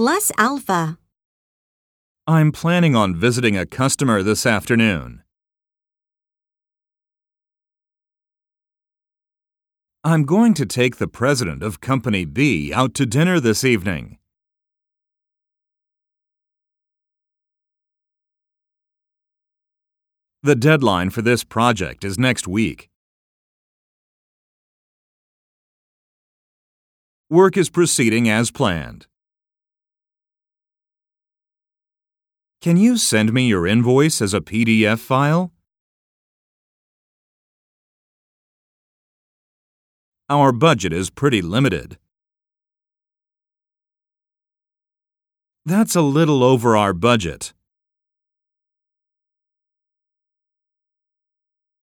plus alpha. I'm planning on visiting a customer this afternoon. I'm going to take the president of Company B out to dinner this evening. The deadline for this project is next week. Work is proceeding as planned. Can you send me your invoice as a PDF file? Our budget is pretty limited. That's a little over our budget.